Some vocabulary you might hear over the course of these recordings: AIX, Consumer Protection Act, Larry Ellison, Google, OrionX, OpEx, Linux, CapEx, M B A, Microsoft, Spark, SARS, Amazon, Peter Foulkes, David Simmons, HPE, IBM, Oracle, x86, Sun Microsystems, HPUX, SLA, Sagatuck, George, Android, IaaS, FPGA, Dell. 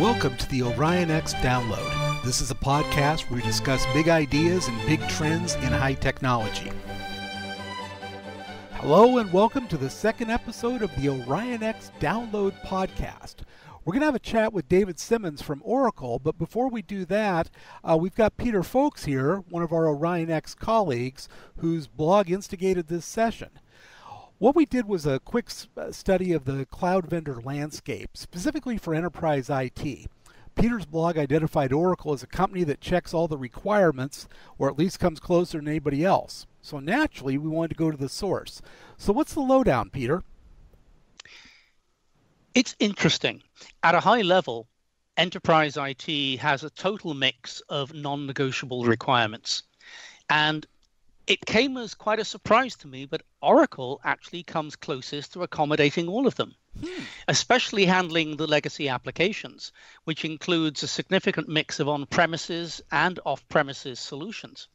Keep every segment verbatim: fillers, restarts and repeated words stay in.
Welcome to the OrionX Download. This is a podcast where we discuss big ideas and big trends in high technology. Hello and welcome to the second episode of the OrionX Download podcast. We're going to have a chat with David Simmons from Oracle, but before we do that, uh, we've got Peter Foulkes here, one of our OrionX colleagues, whose blog instigated this session. What we did was a quick study of the cloud vendor landscape, specifically for enterprise I T. Peter's blog identified Oracle as a company that checks all the requirements, or at least comes closer than anybody else. So naturally, we wanted to go to the source. So what's the lowdown, Peter? It's interesting. At a high level, enterprise I T has a total mix of non-negotiable requirements. And it came as quite a surprise to me, but Oracle actually comes closest to accommodating all of them, hmm. especially handling the legacy applications, which includes a significant mix of on-premises and off-premises solutions.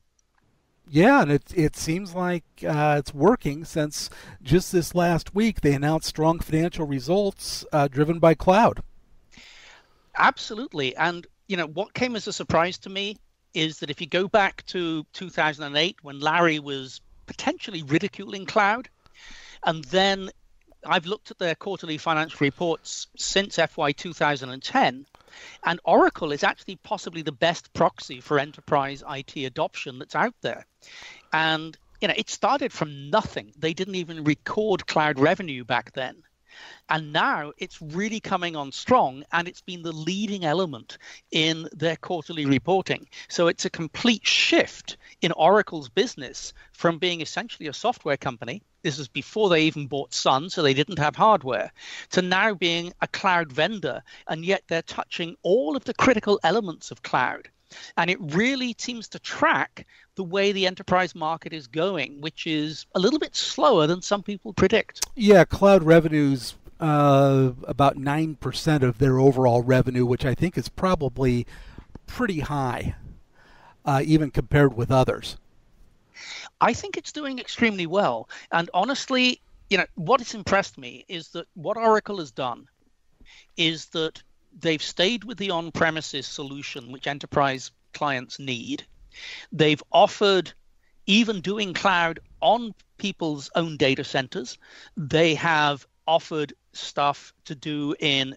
Yeah, and it, it seems like uh, it's working, since just this last week they announced strong financial results uh, driven by cloud. Absolutely. And, you know, what came as a surprise to me is that if you go back to two thousand eight, when Larry was potentially ridiculing cloud, and then I've looked at their quarterly financial reports since F Y two thousand ten, and Oracle is actually possibly the best proxy for enterprise I T adoption that's out there. And, you know, it started from nothing. They didn't even record cloud revenue back then. And now it's really coming on strong, and it's been the leading element in their quarterly reporting. So it's a complete shift in Oracle's business from being essentially a software company — this is before they even bought Sun, so they didn't have hardware — to now being a cloud vendor, and yet they're touching all of the critical elements of cloud. And it really seems to track the way the enterprise market is going, which is a little bit slower than some people predict. Yeah, cloud revenue's uh, about nine percent of their overall revenue, which I think is probably pretty high, uh, even compared with others. I think it's doing extremely well. And honestly, you know, what has impressed me is that what Oracle has done is that they've stayed with the on-premises solution, which enterprise clients need. They've offered even doing cloud on people's own data centers. They have offered stuff to do in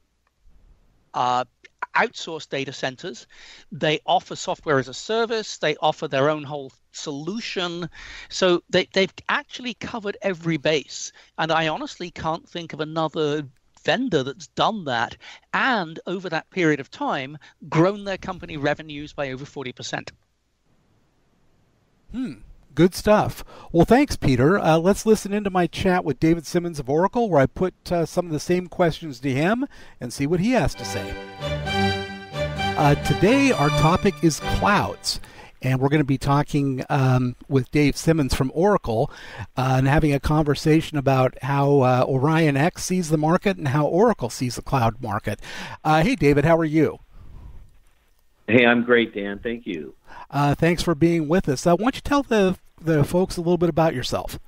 uh, outsourced data centers. They offer software as a service. They offer their own whole solution. So they, they've actually covered every base. And I honestly can't think of another vendor that's done that, and over that period of time grown their company revenues by over forty percent. Hmm, good stuff. Well, thanks, Peter. Uh, let's listen into my chat with David Simmons of Oracle, where I put uh, some of the same questions to him and see what he has to say. Uh, today our topic is clouds, and we're going to be talking um, with Dave Simmons from Oracle uh, and having a conversation about how uh, OrionX sees the market and how Oracle sees the cloud market. Uh, hey, David, how are you? Hey, I'm great, Dan. Thank you. Uh, thanks for being with us. Uh, why don't you tell the, the folks a little bit about yourself?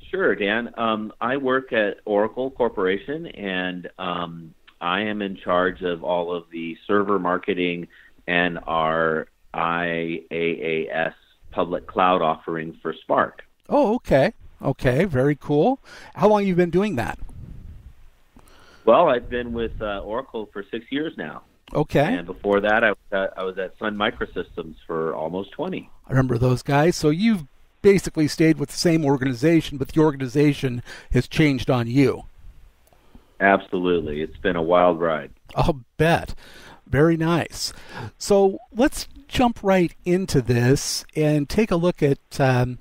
Sure, Dan. Um, I work at Oracle Corporation, and um, I am in charge of all of the server marketing and our I A A S public cloud offering for Spark. Oh, okay. Okay, very cool. How long have you been doing that? Well, I've been with uh, Oracle for six years now. Okay. And before that, I was, at, I was at Sun Microsystems for almost twenty. I remember those guys. So you've basically stayed with the same organization, but the organization has changed on you. Absolutely. It's been a wild ride. I'll bet. Very nice. So let's jump right into this and take a look at um,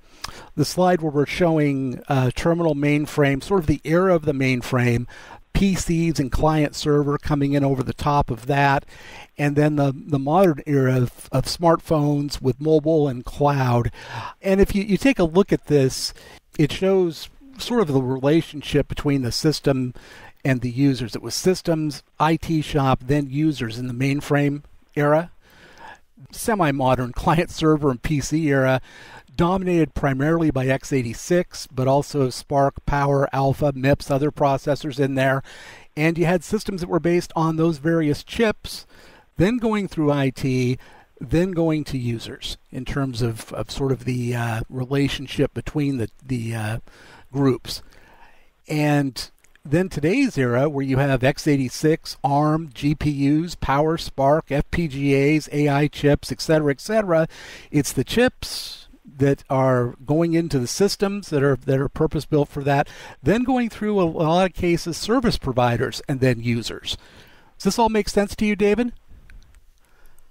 the slide where we're showing uh, terminal mainframe, sort of the era of the mainframe, P Cs and client server coming in over the top of that, and then the, the modern era of, of smartphones with mobile and cloud. And if you, you take a look at this, it shows sort of the relationship between the system and the users. It was systems, I T shop, then users in the mainframe era. Semi-modern client server and P C era, dominated primarily by x eighty-six, but also Spark, Power, Alpha, MIPS, other processors in there. and you had systems that were based on those various chips, then going through I T, then going to users in terms of, of sort of the uh, relationship between the, the uh, groups. And then today's era, where you have x eighty-six, ARM, G P Us, Power, Spark, F P G As, A I chips, et cetera, et cetera, it's the chips that are going into the systems that are that are purpose-built for that, then going through, a, a lot of cases, service providers and then users. Does this all make sense to you, David?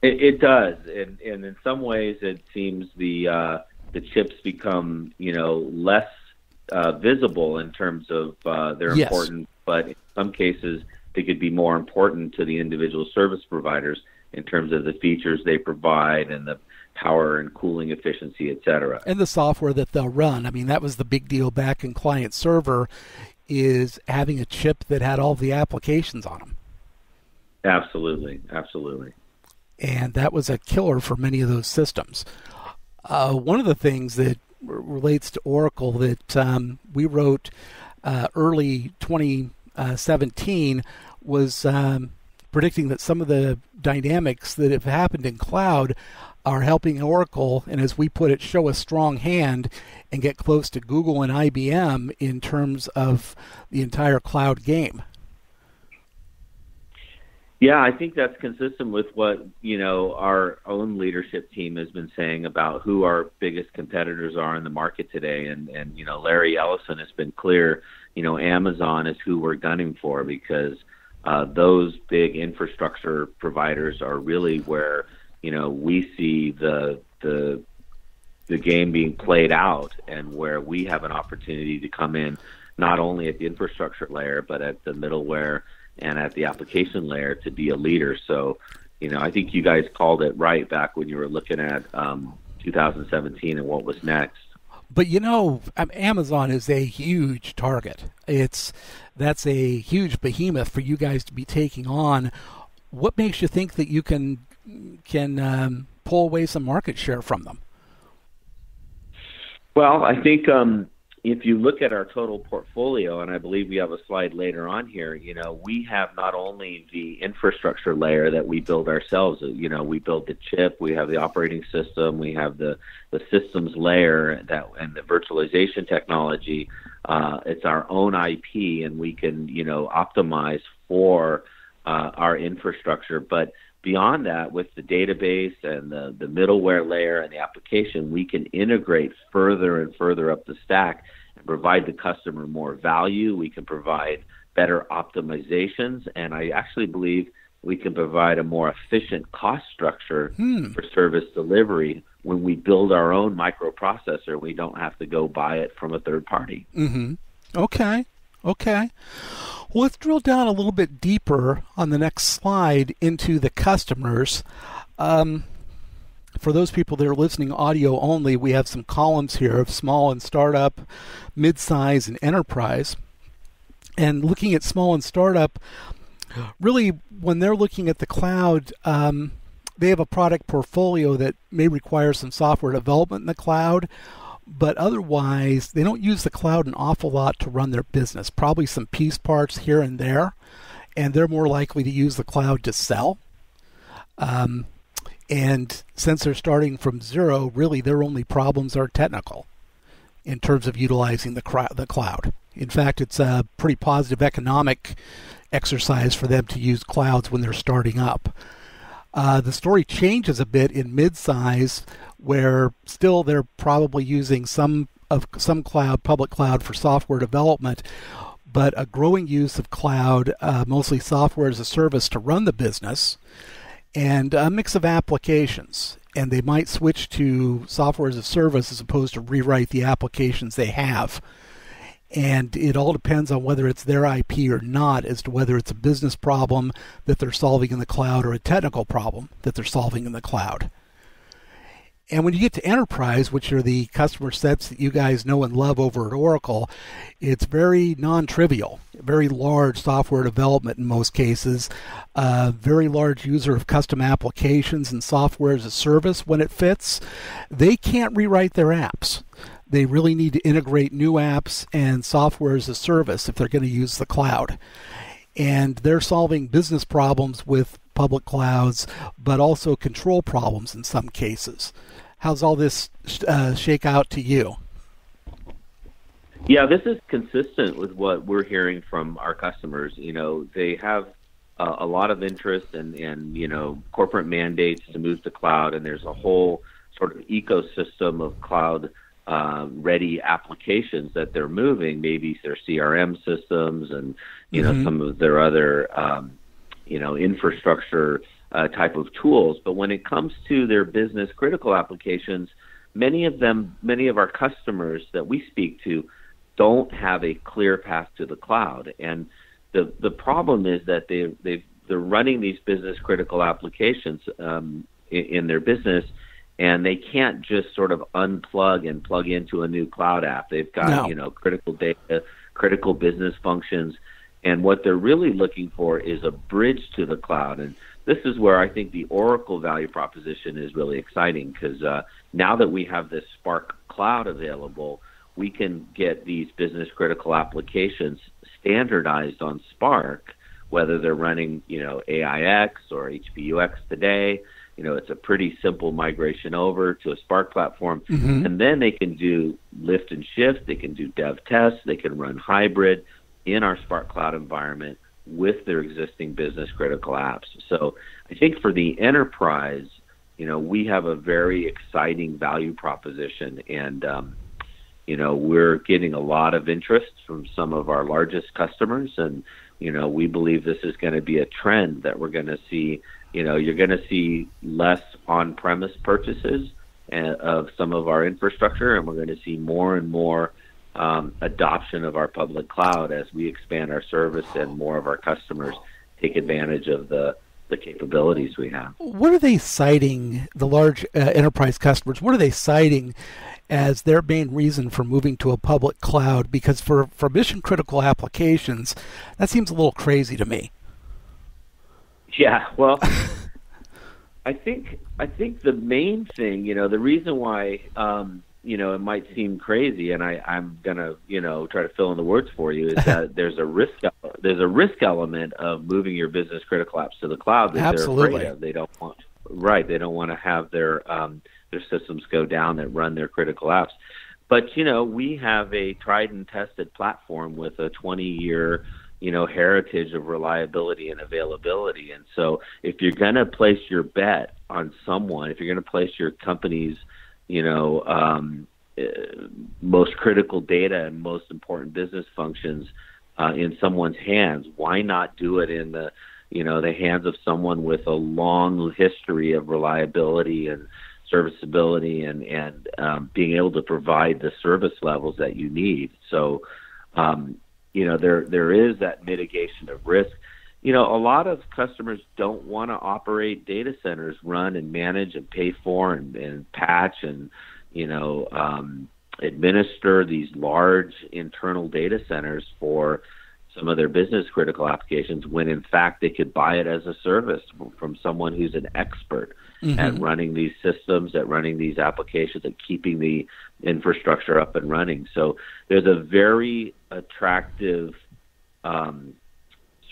It, it does, and, and in some ways it seems the uh, the chips become, you know, less Uh, visible in terms of uh, their yes. importance, but in some cases they could be more important to the individual service providers in terms of the features they provide and the power and cooling efficiency, et cetera. And the software that they'll run. I mean, that was the big deal back in client server, is having a chip that had all the applications on them. Absolutely, absolutely. And that was a killer for many of those systems. Uh, one of the things that relates to Oracle that um, we wrote uh, early twenty seventeen was um, predicting that some of the dynamics that have happened in cloud are helping Oracle, and as we put it, show a strong hand and get close to Google and I B M in terms of the entire cloud game. Yeah, I think that's consistent with what, you know, our own leadership team has been saying about who our biggest competitors are in the market today. And, and you know, Larry Ellison has been clear, you know, Amazon is who we're gunning for, because uh, those big infrastructure providers are really where, you know, we see the, the, the game being played out, and where we have an opportunity to come in not only at the infrastructure layer, but at the middleware and at the application layer to be a leader. So, you know, I think you guys called it right back when you were looking at um, two thousand seventeen and what was next. But, you know, Amazon is a huge target. It's that's a huge behemoth for you guys to be taking on. What makes you think that you can can um, pull away some market share from them? Well, I think um, if you look at our total portfolio, and I believe we have a slide later on here, you know, we have not only the infrastructure layer that we build ourselves. You know, we build the chip, we have the operating system, we have the, the systems layer that, and the virtualization technology. Uh, it's our own I P, and we can, you know, optimize for uh, our infrastructure. But beyond that, with the database and the, the middleware layer and the application, we can integrate further and further up the stack and provide the customer more value. We can provide better optimizations, and I actually believe we can provide a more efficient cost structure hmm. for service delivery when we build our own microprocessor. We don't have to go buy it from a third party. Mm-hmm. Okay. Okay. Well, let's drill down a little bit deeper on the next slide into the customers. Um, for those people that are listening audio only, we have some columns here of small and startup, mid-size, and enterprise. And looking at small and startup, really when they're looking at the cloud, um, they have a product portfolio that may require some software development in the cloud. But otherwise, they don't use the cloud an awful lot to run their business. Probably some piece parts here and there, and they're more likely to use the cloud to sell. Um, and since they're starting from zero, really their only problems are technical in terms of utilizing the cloud. In fact, it's a pretty positive economic exercise for them to use clouds when they're starting up. Uh, the story changes a bit in mid-size, where still they're probably using some of some cloud, public cloud, for software development, but a growing use of cloud, uh, mostly software as a service to run the business, and a mix of applications. And they might switch to software as a service as opposed to rewrite the applications they have. And it all depends on whether it's their I P or not, as to whether it's a business problem that they're solving in the cloud or a technical problem that they're solving in the cloud. And when you get to enterprise, which are the customer sets that you guys know and love over at Oracle, it's very non-trivial, very large software development in most cases, a very large user of custom applications and software as a service when it fits. They can't rewrite their apps. They really need to integrate new apps and software as a service if they're going to use the cloud. and they're solving business problems with public clouds, but also control problems in some cases. How's all this uh, shake out to you? Yeah, this is consistent with what we're hearing from our customers. You know, they have uh, a lot of interest and, and, you know, corporate mandates to move to cloud, and there's a whole sort of ecosystem of cloud uh, ready applications that they're moving, maybe their C R M systems and, you mm-hmm. know, some of their other, um, you know, infrastructure uh, type of tools. But when it comes to their business critical applications, many of them, many of our customers that we speak to, don't have a clear path to the cloud. And the the problem is that they they they're running these business critical applications um, in, in their business, and they can't just sort of unplug and plug into a new cloud app. They've got no. you know critical data, critical business functions, and what they're really looking for is a bridge to the cloud. And this is where I think the Oracle value proposition is really exciting, because uh, now that we have this Spark Cloud available, we can get these business critical applications standardized on Spark, whether they're running, you know, A I X or H P U X today. You know, it's a pretty simple migration over to a Spark platform. Mm-hmm. And then they can do lift and shift. They can do dev tests. They can run hybrid in our Spark Cloud environment with their existing business critical apps. So I think for the enterprise, you know, we have a very exciting value proposition, and, um, you know, we're getting a lot of interest from some of our largest customers, and, you know, we believe this is going to be a trend that we're going to see. You know, you're going to see less on-premise purchases of some of our infrastructure, and we're going to see more and more um, adoption of our public cloud as we expand our service and more of our customers take advantage of the the capabilities we have. What are they citing, the large uh, enterprise customers, what are they citing as their main reason for moving to a public cloud? Because for, for mission-critical applications, that seems a little crazy to me. Yeah, well, I think I think the main thing, you know, the reason why, um, you know, it might seem crazy, and I, I'm going to, you know, try to fill in the words for you, is that there's a risk there's a risk element of moving your business critical apps to the cloud that Absolutely. They're afraid of. They don't want, right, they don't want to have their um, their systems go down that run their critical apps. But, you know, we have a tried and tested platform with a twenty-year, you know, heritage of reliability and availability. And so if you're going to place your bet on someone, if you're going to place your company's, you know, um, most critical data and most important business functions uh, in someone's hands, why not do it in the, you know, the hands of someone with a long history of reliability and serviceability and, and um, being able to provide the service levels that you need? So, um, you know, there there is that mitigation of risk. You know, a lot of customers don't want to operate data centers, run and manage and pay for and, and patch and, you know, um, administer these large internal data centers for some of their business critical applications, when in fact they could buy it as a service from someone who's an expert mm-hmm. at running these systems, at running these applications, at keeping the infrastructure up and running. So there's a very attractive um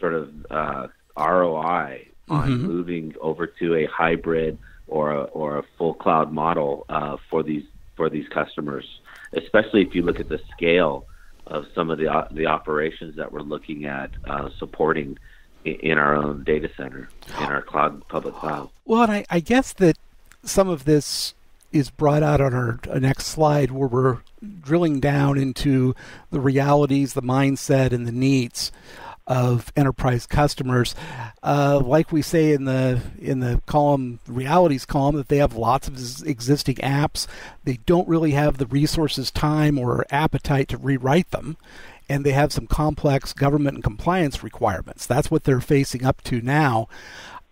sort of uh, R O I on mm-hmm. moving over to a hybrid or a, or a full cloud model uh, for these for these customers, especially if you look at the scale of some of the uh, the operations that we're looking at uh, supporting in, in our own data center, in our cloud public cloud. Well, and I, I guess that some of this is brought out on our next slide, where we're drilling down into the realities, the mindset, and the needs of enterprise customers. Uh, like we say in the in the column, realities column, that they have lots of existing apps. They don't really have the resources, time, or appetite to rewrite them. And they have some complex government and compliance requirements. That's what they're facing up to now.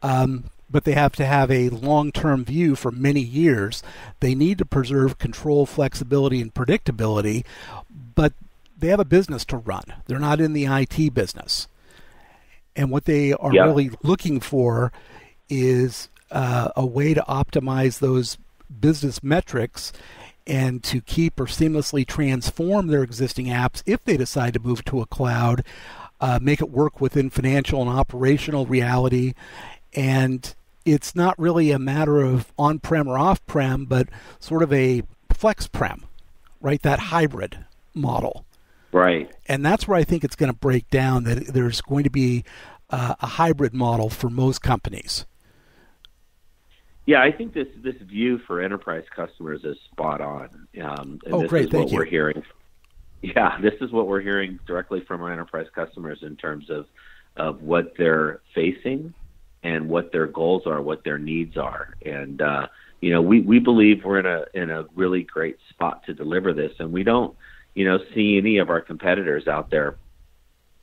Um, but they have to have a long-term view for many years. They need to preserve control, flexibility, and predictability, but they have a business to run. They're not in the I T business. And what they are yeah. really looking for is uh, a way to optimize those business metrics and to keep or seamlessly transform their existing apps if they decide to move to a cloud uh, make it work within financial and operational reality. And it's not really a matter of on-prem or off-prem, but sort of a flex-prem, right? That hybrid model. Right. And that's where I think it's going to break down, that there's going to be uh, a hybrid model for most companies. Yeah, I think this this view for enterprise customers is spot on. Um, and oh, this great. Is Thank what you. We're hearing. Yeah, this is what we're hearing directly from our enterprise customers in terms of, of what they're facing and what their goals are, what their needs are. And, uh, you know, we, we believe we're in a in a really great spot to deliver this. And we don't, you know, see any of our competitors out there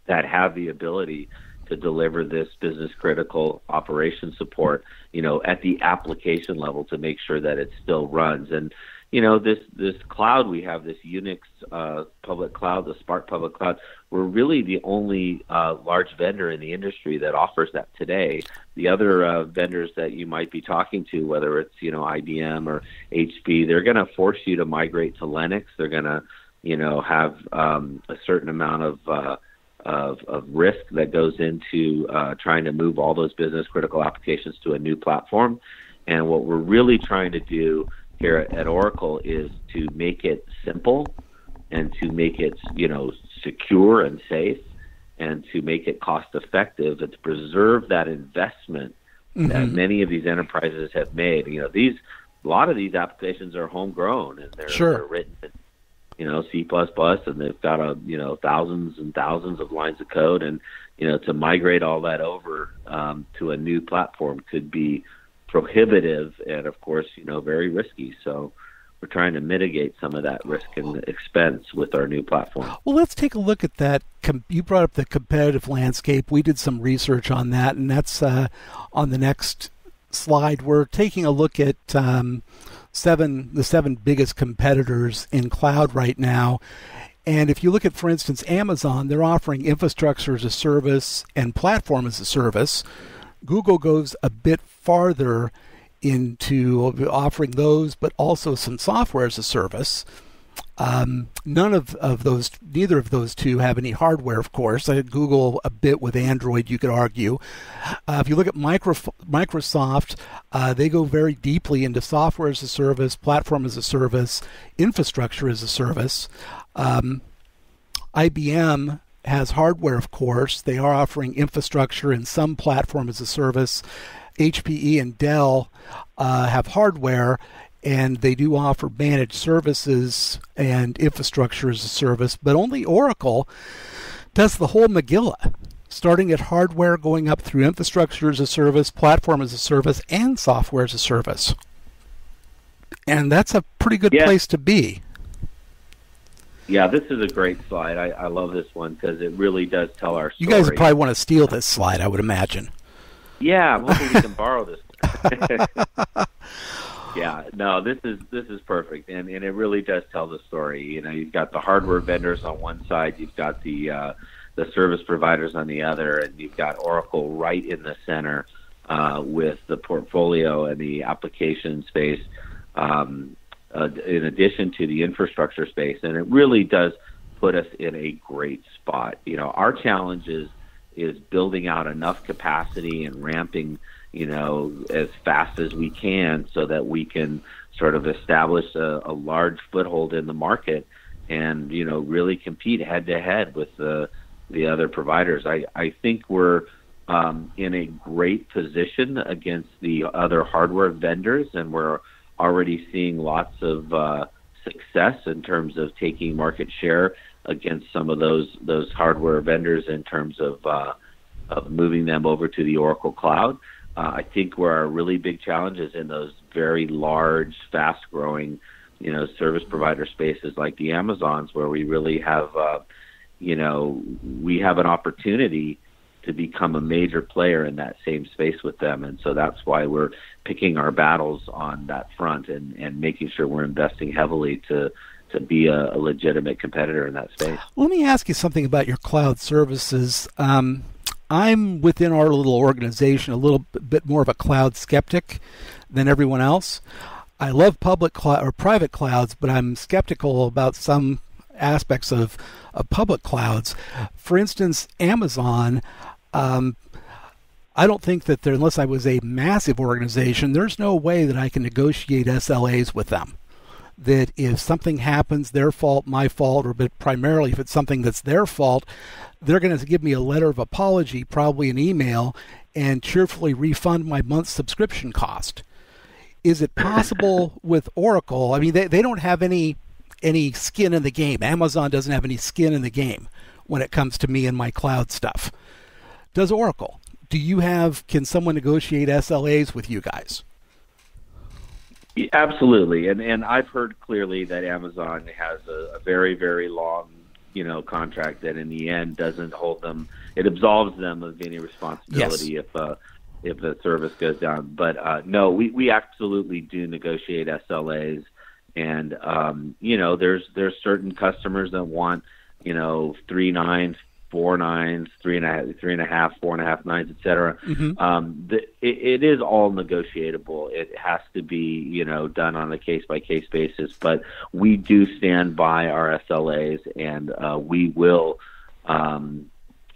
that have the ability to deliver this business critical operation support, you know, at the application level to make sure that it still runs. And, you know, this, this cloud, we have this Unix uh, public cloud, the Spark public cloud. We're really the only uh, large vendor in the industry that offers that today. The other uh, vendors that you might be talking to, whether it's, you know, I B M or H P E, they're going to force you to migrate to Linux. They're going to, you know, have um, a certain amount of, uh, of of risk that goes into uh, trying to move all those business critical applications to a new platform. And what we're really trying to do here at Oracle is to make it simple and to make it, you know, secure and safe and to make it cost effective and to preserve that investment mm-hmm. that many of these enterprises have made. You know, these a lot of these applications are homegrown and they're, sure. they're written in, you know, C plus plus, and they've got, a, you know, thousands and thousands of lines of code. And, you know, to migrate all that over um, to a new platform could be prohibitive and, of course, you know, very risky. So we're trying to mitigate some of that risk and expense with our new platform. Well, let's take a look at that. You brought up the competitive landscape. We did some research on that, and that's uh, on the next slide. We're taking a look at um, seven the seven biggest competitors in cloud right now. And if you look at, for instance, Amazon, they're offering infrastructure as a service and platform as a service. Google goes a bit farther into offering those, but also some software as a service. Um, none of, of those, neither of those two have any hardware, of course. I Google a bit with Android, you could argue. Uh, if you look at micro, Microsoft, uh, they go very deeply into software as a service, platform as a service, infrastructure as a service. Um, I B M has hardware, of course. They are offering infrastructure and some platform as a service. H P E and Dell uh, have hardware, and they do offer managed services and infrastructure as a service, but only Oracle does the whole Megillah, starting at hardware, going up through infrastructure as a service, platform as a service, and software as a service. And that's a pretty good yeah. place to be. Yeah, this is a great slide. I, I love this one because it really does tell our story. You guys probably want to steal this slide, I would imagine. Yeah, I'm hoping we can borrow this. Yeah, no, this is this is perfect, and and it really does tell the story. You know, you've got the hardware vendors on one side, you've got the uh, the service providers on the other, and you've got Oracle right in the center uh, with the portfolio and the application space. Um, Uh, in addition to the infrastructure space, and it really does put us in a great spot. You know, our challenge is, is building out enough capacity and ramping, you know, as fast as we can so that we can sort of establish a, a large foothold in the market and, you know, really compete head-to-head with the, the other providers. I, I think we're um, in a great position against the other hardware vendors, and we're already seeing lots of uh, success in terms of taking market share against some of those those hardware vendors in terms of uh, of moving them over to the Oracle Cloud. Uh, I think where our really big challenge is in those very large, fast-growing, you know, service provider spaces like the Amazons, where we really have, uh, you know, we have an opportunity to become a major player in that same space with them. And so that's why we're picking our battles on that front and, and making sure we're investing heavily to, to be a, a legitimate competitor in that space. Let me ask you something about your cloud services. Um, I'm within our little organization a little bit more of a cloud skeptic than everyone else. I love public cloud or private clouds, but I'm skeptical about some aspects of, of public clouds. For instance, Amazon, um, I don't think that there, unless I was a massive organization, there's no way that I can negotiate S L As with them. That if something happens, their fault, my fault, or but primarily if it's something that's their fault, they're going to give me a letter of apology, probably an email, and cheerfully refund my month's subscription cost. Is it possible with Oracle? I mean, they, they don't have any any skin in the game. Amazon doesn't have any skin in the game when it comes to me and my cloud stuff. Does Oracle? Do you have, can someone negotiate S L As with you guys? Absolutely, and and I've heard clearly that Amazon has a, a very very long, you know, contract that in the end doesn't hold them. It absolves them of any responsibility yes. if uh, if the service goes down. But uh, no, we, we absolutely do negotiate S L As, and um, you know, there's there's certain customers that want, you know, three nines, four nines, three and a half, three and a half, four and a half nines, et cetera. Mm-hmm. Um, the, it, it is all negotiable. It has to be, you know, done on a case by case basis. But we do stand by our S L As, and uh, we will, um,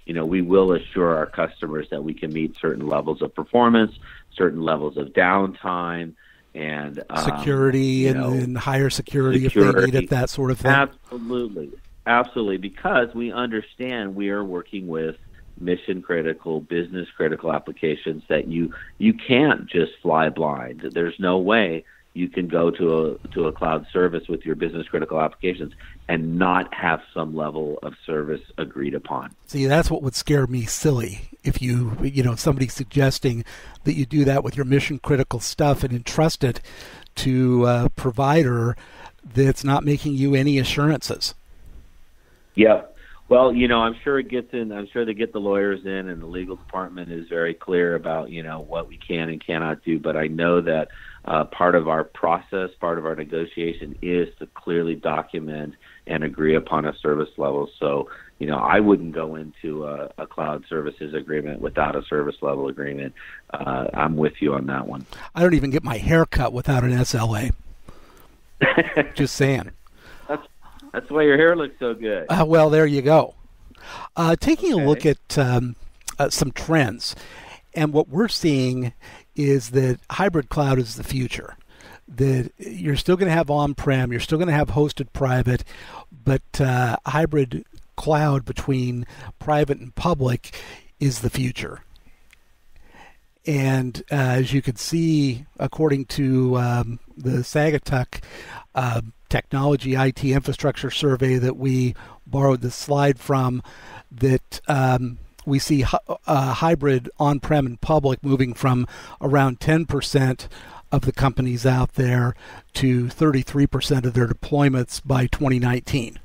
you know, we will assure our customers that we can meet certain levels of performance, certain levels of downtime, and um, security and, know, and higher security, security if they need it, that sort of thing. Absolutely. Absolutely, because we understand we are working with mission-critical, business-critical applications that you you can't just fly blind. There's no way you can go to a to a cloud service with your business-critical applications and not have some level of service agreed upon. See, that's what would scare me silly if you you know somebody suggesting that you do that with your mission-critical stuff and entrust it to a provider that's not making you any assurances. Yeah, well, you know, I'm sure it gets in. I'm sure they get the lawyers in, and the legal department is very clear about, you know, what we can and cannot do. But I know that uh, part of our process, part of our negotiation, is to clearly document and agree upon a service level. So, you know, I wouldn't go into a, a cloud services agreement without a service level agreement. Uh, I'm with you on that one. I don't even get my hair cut without an S L A. Just saying. That's why your hair looks so good. Uh, well, there you go. Uh, taking okay. a look at um, uh, some trends, and what we're seeing is that hybrid cloud is the future. That you're still going to have on-prem, you're still going to have hosted private, but uh, hybrid cloud between private and public is the future. And uh, as you can see, according to um, the Sagatuck uh, Technology I T Infrastructure Survey that we borrowed this slide from, that um, we see uh, hybrid on-prem and public moving from around ten percent of the companies out there to thirty-three percent of their deployments by twenty nineteen.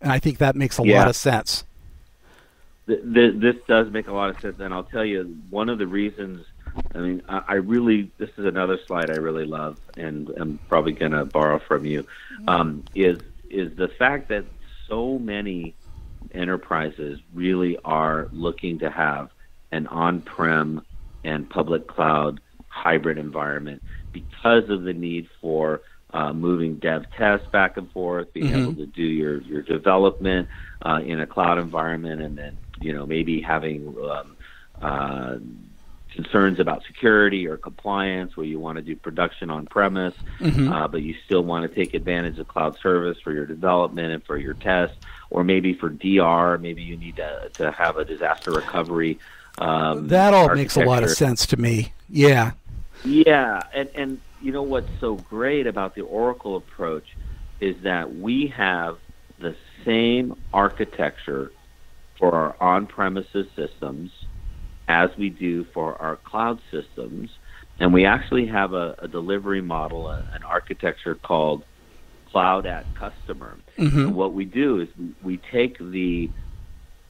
And I think that makes a yeah. lot of sense. This does make a lot of sense, and I'll tell you one of the reasons. I mean, I really this is another slide I really love, and I'm probably going to borrow from you. Um, is is the fact that so many enterprises really are looking to have an on-prem and public cloud hybrid environment because of the need for Uh, moving dev tests back and forth, being mm-hmm. able to do your, your development uh, in a cloud environment, and then, you know, maybe having um, uh, concerns about security or compliance where you want to do production on premise, mm-hmm. uh, but you still want to take advantage of cloud service for your development and for your tests, or maybe for D R, maybe you need to, to have a disaster recovery. Um, that all makes a lot of sense to me. Yeah. Yeah, and and you know what's so great about the Oracle approach is that we have the same architecture for our on-premises systems as we do for our cloud systems, and we actually have a, a delivery model, a, an architecture called Cloud at Customer. Mm-hmm. And what we do is we take the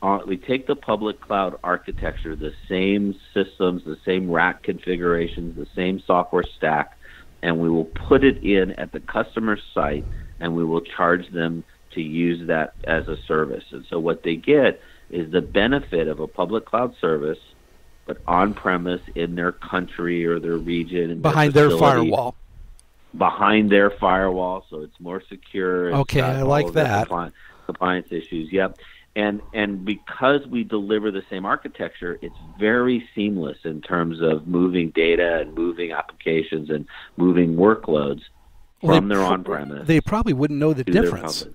Uh, we take the public cloud architecture, the same systems, the same rack configurations, the same software stack, and we will put it in at the customer site, and we will charge them to use that as a service. And so what they get is the benefit of a public cloud service, but on-premise in their country or their region. Behind their firewall. behind their firewall, so it's more secure. It's okay, I like that. Compli- compliance issues, yep. And and because we deliver the same architecture, it's very seamless in terms of moving data and moving applications and moving workloads well, from their pro- on-premise. They probably wouldn't know the difference.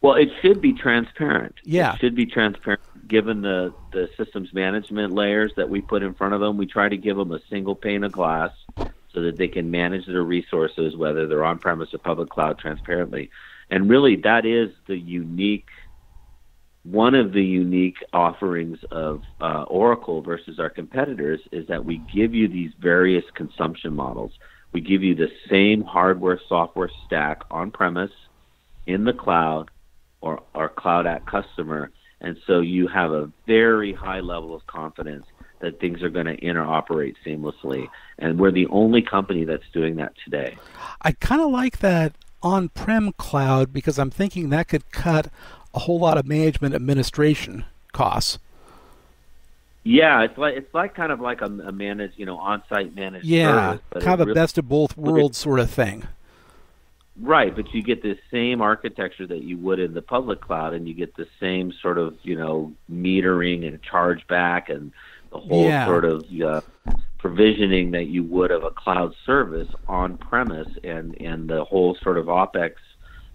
Well, it should be transparent. Yeah. It should be transparent. Given the, the systems management layers that we put in front of them, we try to give them a single pane of glass so that they can manage their resources, whether they're on-premise or public cloud, transparently. And really, that is the unique, one of the unique offerings of uh, Oracle versus our competitors, is that we give you these various consumption models. We give you the same hardware, software stack on-premise, in the cloud, or our cloud at customer, and so you have a very high level of confidence that things are going to interoperate seamlessly, and we're the only company that's doing that today. I kind of like that on-prem cloud, because I'm thinking that could cut a whole lot of management administration costs. Yeah, it's like it's like kind of like a, a managed, you know, on-site managed. Yeah, service, kind of a best of both worlds sort of thing. Right, but you get the same architecture that you would in the public cloud, and you get the same sort of, you know, metering and chargeback and the whole yeah. sort of uh, provisioning that you would of a cloud service on premise, and, and the whole sort of OpEx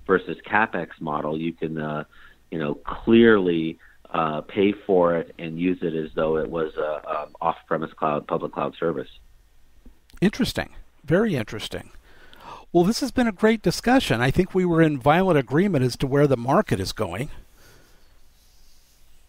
versus CapEx model. You can, uh, you know, clearly uh, pay for it and use it as though it was a, a off-premise cloud, public cloud service. Interesting. Very interesting. Well, this has been a great discussion. I think we were in violent agreement as to where the market is going.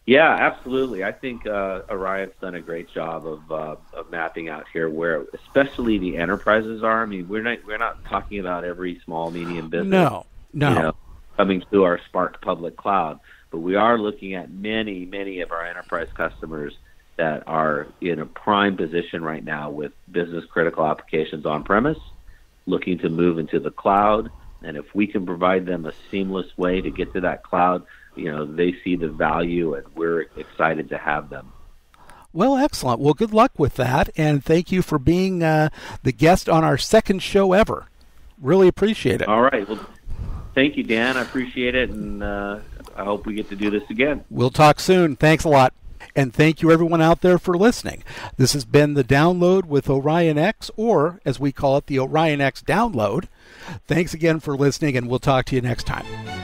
Yeah, absolutely. I think uh, Orion's done a great job of uh, of mapping out here where, especially the enterprises are. I mean, we're not we're not talking about every small, medium business. No, no. You know, coming to our Spark public cloud, but we are looking at many, many of our enterprise customers that are in a prime position right now with business critical applications on premise, looking to move into the cloud, and if we can provide them a seamless way to get to that cloud, you know, they see the value, and we're excited to have them. Well, excellent. Well, good luck with that, and thank you for being uh, the guest on our second show ever. Really appreciate it. All right. Well, thank you, Dan. I appreciate it, and uh, I hope we get to do this again. We'll talk soon. Thanks a lot. And thank you, everyone out there, for listening. This has been The Download with OrionX, or as we call it, the OrionX Download. Thanks again for listening, and we'll talk to you next time.